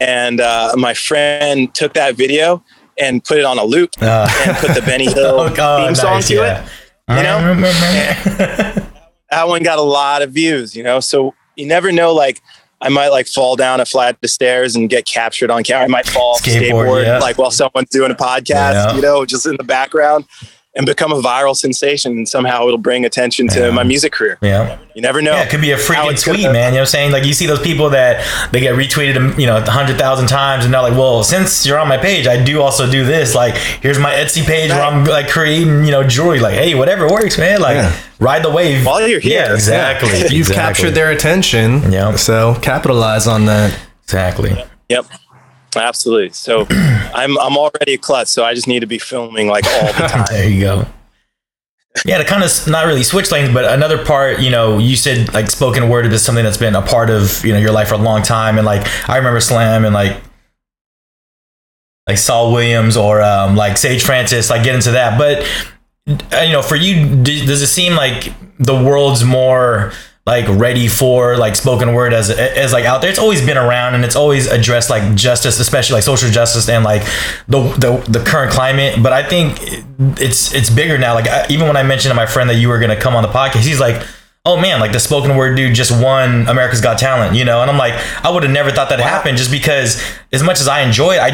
and my friend took that video and put it on a loop and put the Benny Hill theme song to it. You know? That one got a lot of views, you know? So you never know, like I might like fall down a flight of stairs and get captured on camera. I might fall off skateboard like while someone's doing a podcast, you know, just in the background and become a viral sensation. And somehow it'll bring attention to my music career. Yeah. You never know. Yeah, it could be a freaking tweet, man. You know what I'm saying? Like you see those people that they get retweeted, you know, 100,000 times and they're like, well, since you're on my page, I do also do this. Like here's my Etsy page where I'm like creating, you know, jewelry, like, hey, whatever works, man. Like, ride the wave while you're here. Yeah, exactly. You've captured their attention. Yeah. So capitalize on that. Exactly. Yep. Absolutely. So I'm already a klutz, so I just need to be filming like all the time. There you go. Yeah, to kind of not really switch lanes, but another part, you know, you said like spoken word is something that's been a part of, you know, your life for a long time. And like, I remember Slam and like Saul Williams or like Sage Francis, like get into that. But, you know, for you, does it seem like the world's more like ready for like spoken word as like out there? It's always been around and it's always addressed like justice, especially like social justice and like the current climate. But I think it's bigger now. Like even when I mentioned to my friend that you were going to come on the podcast, he's like, oh man, like the spoken word dude just won America's Got Talent, you know? And I'm like, I would have never thought that happened just because as much as I enjoy it,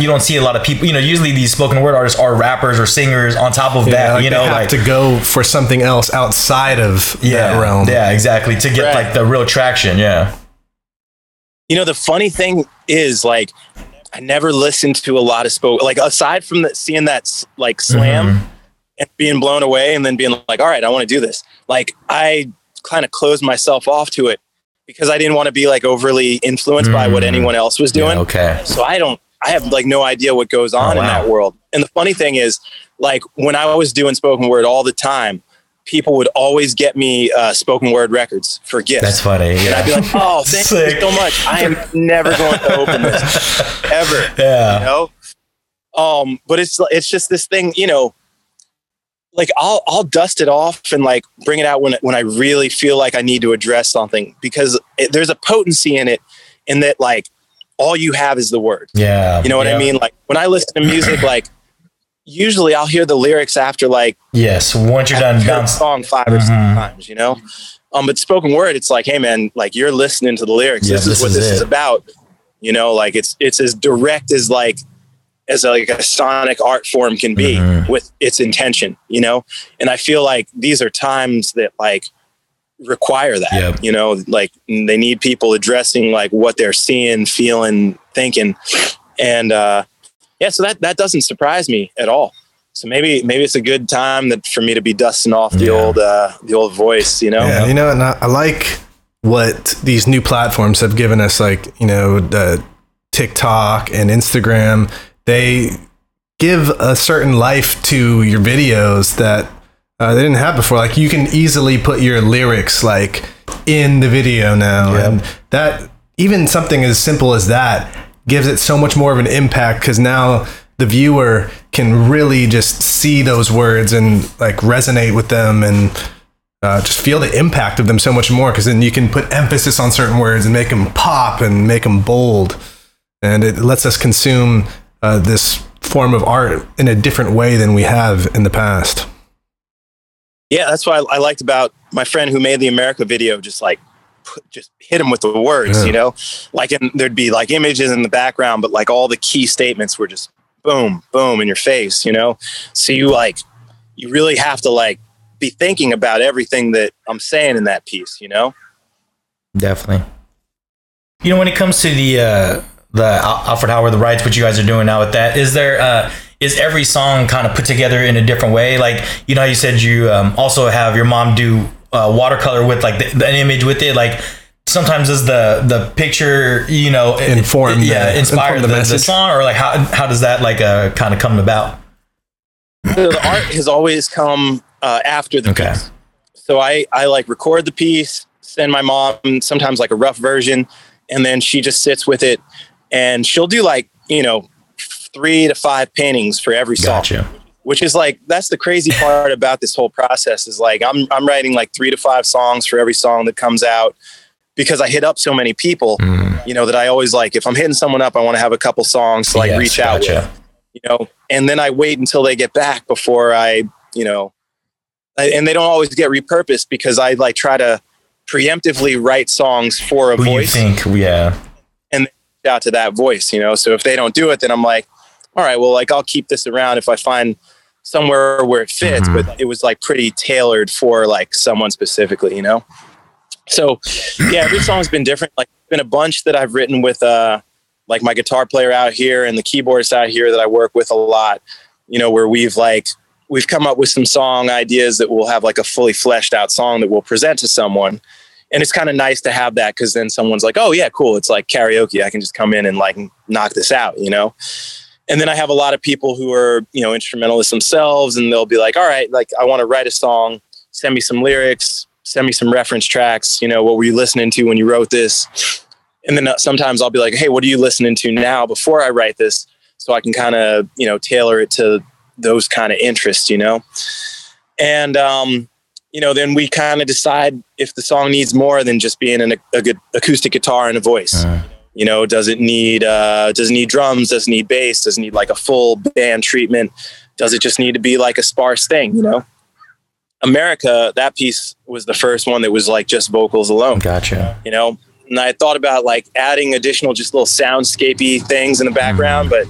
you don't see a lot of people, you know, usually these spoken word artists are rappers or singers on top of that, like you know, like to go for something else outside of that realm. Yeah, exactly. To get like the real traction. Yeah. You know, the funny thing is like, I never listened to a lot of spoken, like aside from seeing that like Slam, and being blown away and then being like, all right, I want to do this. Like I kind of closed myself off to it because I didn't want to be like overly influenced by what anyone else was doing. Yeah, okay. So I have like no idea what goes on in that world. And the funny thing is like when I was doing spoken word all the time, people would always get me spoken word records for gifts. That's funny. Yeah. And I'd be like, oh, thank you so much. I am never going to open this ever. Yeah. You know? But it's just this thing, you know, like I'll dust it off and like bring it out when I really feel like I need to address something because there's a potency in it in that like all you have is the word. Yeah. You know what I mean? Like when I listen to music, like usually I'll hear the lyrics after like, once you're done the song five or six times, you know? But spoken word, it's like, hey man, like you're listening to the lyrics. Yeah, this is about, you know, like it's as direct as a sonic art form can be with its intention, you know? And I feel like these are times that like require that, you know, like they need people addressing like what they're seeing, feeling, thinking. And, so that doesn't surprise me at all. So maybe it's a good time for me to be dusting off the old voice, you know? Yeah, you know, and I like what these new platforms have given us, like, you know, the TikTok and Instagram, they give a certain life to your videos that they didn't have before. Like, you can easily put your lyrics like in the video now. Yep. And that, even something as simple as that, gives it so much more of an impact, because now the viewer can really just see those words and like resonate with them and just feel the impact of them so much more, because then you can put emphasis on certain words and make them pop and make them bold. And it lets us consume this form of art in a different way than we have in the past. Yeah, that's what I liked about my friend who made the America video, just hit him with the words, yeah. You know, like, and there'd be like images in the background, but like all the key statements were just boom, boom in your face, you know? So you really have to like be thinking about everything that I'm saying in that piece, you know? Definitely. You know, when it comes to the Alfred Howard, the Writes, what you guys are doing now with that, is there, is every song kind of put together in a different way? Like, you know, you said you also have your mom do watercolor with like an image with it. Like sometimes is the picture, you know, inspire the song, or like how does that like kind of come about? So the art has always come after the piece. So I like record the piece, send my mom sometimes like a rough version, and then she just sits with it and she'll do like, you know, 3 to 5 paintings for every song. Gotcha. Which is like, that's the crazy part about this whole process, is like I'm writing like 3 to 5 songs for every song that comes out, because I hit up so many people, you know, that I always like, if I'm hitting someone up, I want to have a couple songs to like reach out with, you know, and then I wait until they get back before I, you know, and they don't always get repurposed, because I like try to preemptively write songs for a voice. You think, yeah. And out to that voice, you know, so if they don't do it, then I'm like, all right, well, like I'll keep this around if I find somewhere where it fits, but it was like pretty tailored for like someone specifically, you know? So yeah, every song's been different. Like been a bunch that I've written with, like my guitar player out here and the keyboardist out here that I work with a lot, you know, where we've come up with some song ideas that we'll have like a fully fleshed out song that we'll present to someone. And it's kind of nice to have that, because then someone's like, oh yeah, cool. It's like karaoke. I can just come in and like knock this out, you know? And then I have a lot of people who are, you know, instrumentalists themselves, and they'll be like, all right, like I want to write a song, send me some lyrics, send me some reference tracks, you know, what were you listening to when you wrote this? And then sometimes I'll be like, hey, what are you listening to now before I write this? So I can kind of, you know, tailor it to those kind of interests, you know? And, you know, then we kind of decide if the song needs more than just being a good acoustic guitar and a voice. You know, does it need drums? Does it need bass? Does it need like a full band treatment? Does it just need to be like a sparse thing, you know? America, that piece was the first one that was like just vocals alone. Gotcha. You know, and I thought about like adding additional just little soundscapey things in the background, but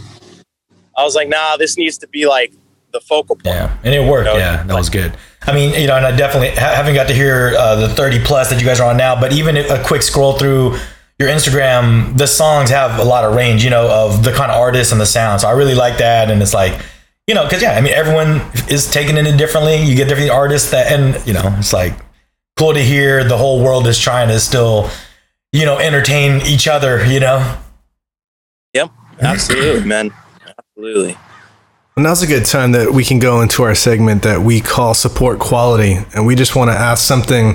I was like, nah, this needs to be like the focal point. Yeah, and it worked. You know? Yeah, that was good. I mean, you know, and I definitely haven't got to hear the 30 plus that you guys are on now, but even a quick scroll through your Instagram, the songs have a lot of range, you know, of the kind of artists and the sound. So I really like that. And it's like, you know, because, yeah, I mean, everyone is taking it differently. You get different artists that, and, you know, it's like cool to hear the whole world is trying to still, you know, entertain each other, you know? Yep. Absolutely, man. Absolutely. And now's a good time that we can go into our segment that we call Support Quality. And we just want to ask something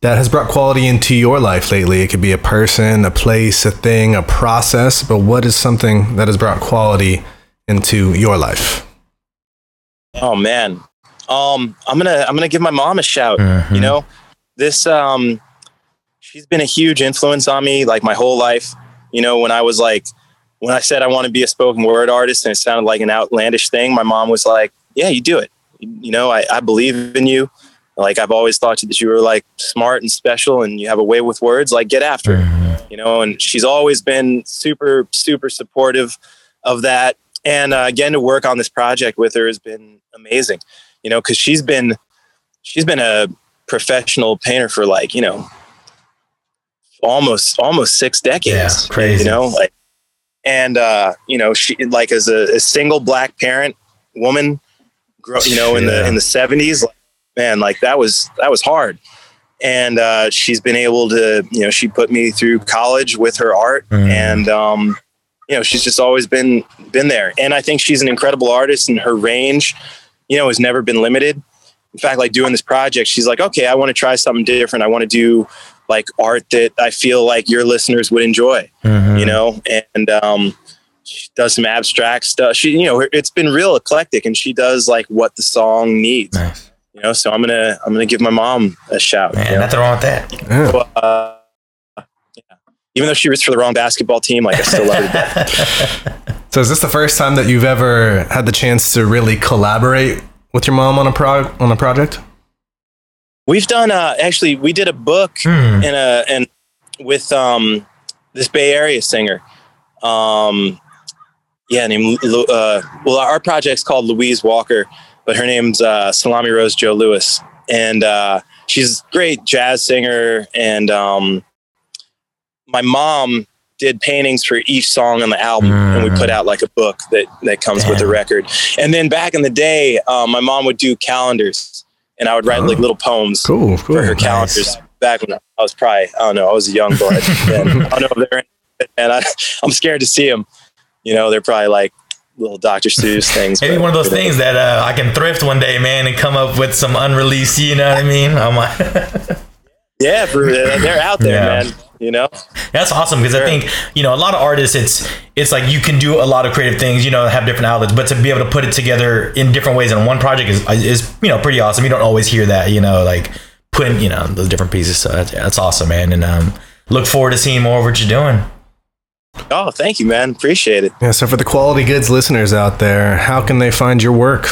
that has brought quality into your life lately. It could be a person, a place, a thing, a process, but what is something that has brought quality into your life? Oh man. I'm going to give my mom a shout. You know, this, she's been a huge influence on me, like my whole life. You know, when I said I want to be a spoken word artist and it sounded like an outlandish thing, my mom was like, yeah, you do it. You know, I believe in you. Like, I've always thought that you were like smart and special and you have a way with words, like get after it, you know? And she's always been super, super supportive of that. And again, to work on this project with her has been amazing, you know, cause she's been a professional painter for like, you know, almost 6 decades, yeah, crazy. You know, like, and you know, she like as a single black parent woman, you know, in the 70s, like, man, like that was hard. And she's been able to, you know, she put me through college with her art. Mm. And, you know, she's just always been there. And I think she's an incredible artist, and her range, you know, has never been limited. In fact, like doing this project, she's like, okay, I want to try something different. I want to do like art that I feel like your listeners would enjoy, you know, and she does some abstract stuff. She, you know, it's been real eclectic, and she does like what the song needs. Nice. You know, so I'm gonna give my mom a shout. Man, you know? Nothing wrong with that. Yeah. So, yeah. Even though she was for the wrong basketball team, like I still love her. So is this the first time that you've ever had the chance to really collaborate with your mom on a project? We've done actually we did a book and with this Bay Area singer. Named well, our project's called Louise Walker, but her name's Salami Rose Joe Lewis. And she's a great jazz singer. And my mom did paintings for each song on the album. And we put out like a book that comes with the record. And then back in the day, my mom would do calendars, and I would write like little poems for her calendars. Nice. Back when I was probably, I don't know, I was a young boy. And I don't know if they're in, and I'm scared to see them. You know, they're probably like, little Dr. Seuss things. Maybe one of those things that I can thrift one day, man, and come up with some unreleased, you know what I mean? Yeah, they're out there, man. You know, that's awesome, because I think, you know, a lot of artists, it's like you can do a lot of creative things, you know, have different outlets, but to be able to put it together in different ways in one project is you know, pretty awesome. You don't always hear that, you know, like putting, you know, those different pieces. So that's awesome, man. And look forward to seeing more of what you're doing. Oh, thank you, man. Appreciate it. Yeah. So for the Quality Goods listeners out there, how can they find your work?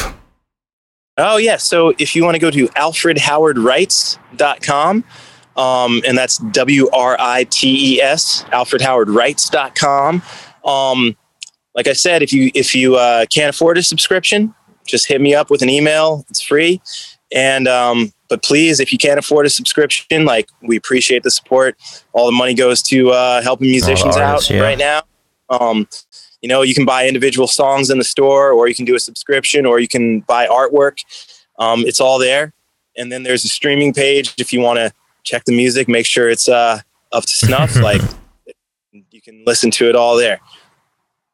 Oh, yeah. So if you want to go to AlfredHowardWrites.com, and that's WRITES, AlfredHowardWrites.com. Like I said, if you can't afford a subscription, just hit me up with an email. It's free. And, but please, if you can't afford a subscription, like, we appreciate the support. All the money goes to helping musicians artists, out right now. You know, you can buy individual songs in the store, or you can do a subscription, or you can buy artwork. It's all there. And then there's a streaming page if you want to check the music, make sure it's up to snuff. Like, you can listen to it all there.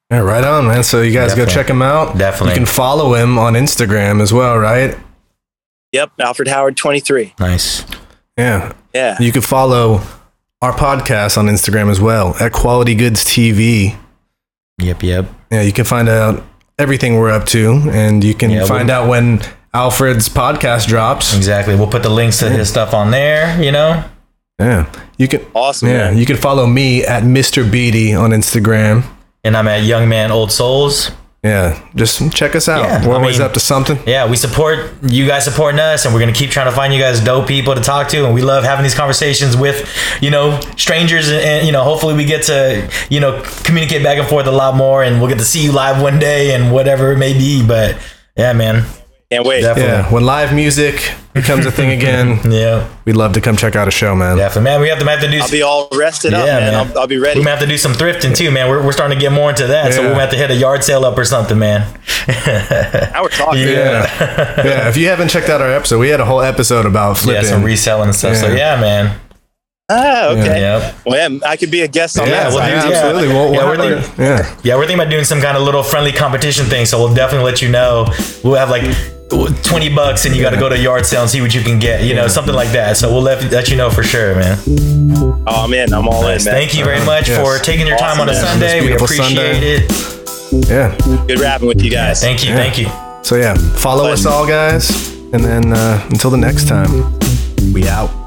Yeah, right on, man. So you guys go check him out. Definitely. You can follow him on Instagram as well, right? Yep, Alfred Howard 23. Nice. Yeah. Yeah. You can follow our podcast on Instagram as well, at Quality Goods TV. Yep. Yeah, you can find out everything we're up to, and you can find out when Alfred's podcast drops. Exactly. We'll put the links to his stuff on there, you know? Yeah. You can awesome. Yeah. Man. You can follow me at Mr. Beattie on Instagram. And I'm at Young Man Old Souls. Yeah, just check us out. We're always up to something. Yeah, we support you guys supporting us, and we're going to keep trying to find you guys dope people to talk to, and we love having these conversations with, you know, strangers, and, you know, hopefully we get to, you know, communicate back and forth a lot more, and we'll get to see you live one day and whatever it may be, but yeah, man. Can't wait. Definitely. Yeah, when live music becomes a thing again, we'd love to come check out a show, man. Definitely, man. We have to do. I'll be all rested up, man. I'll be ready. We might have to do some thrifting too, man. We're starting to get more into that, so we might have to hit a yard sale up or something, man. Now we're talking. Yeah. If you haven't checked out our episode, we had a whole episode about flipping, some reselling and stuff. Yeah. So yeah, man. Ah, okay. Yeah. Well, yeah, I could be a guest on that. Absolutely. We're thinking about doing some kind of little friendly competition thing, so we'll definitely let you know. We'll have like $20 and you got to go to a yard sale and see what you can get, you know, something like that. So we'll let you know for sure, man. Oh, man, I'm all in, man. Thank you very much for taking your time on a Sunday. We appreciate it. Yeah. Good rapping with you guys. Thank you. So, follow us all, guys. And then until the next time, we out.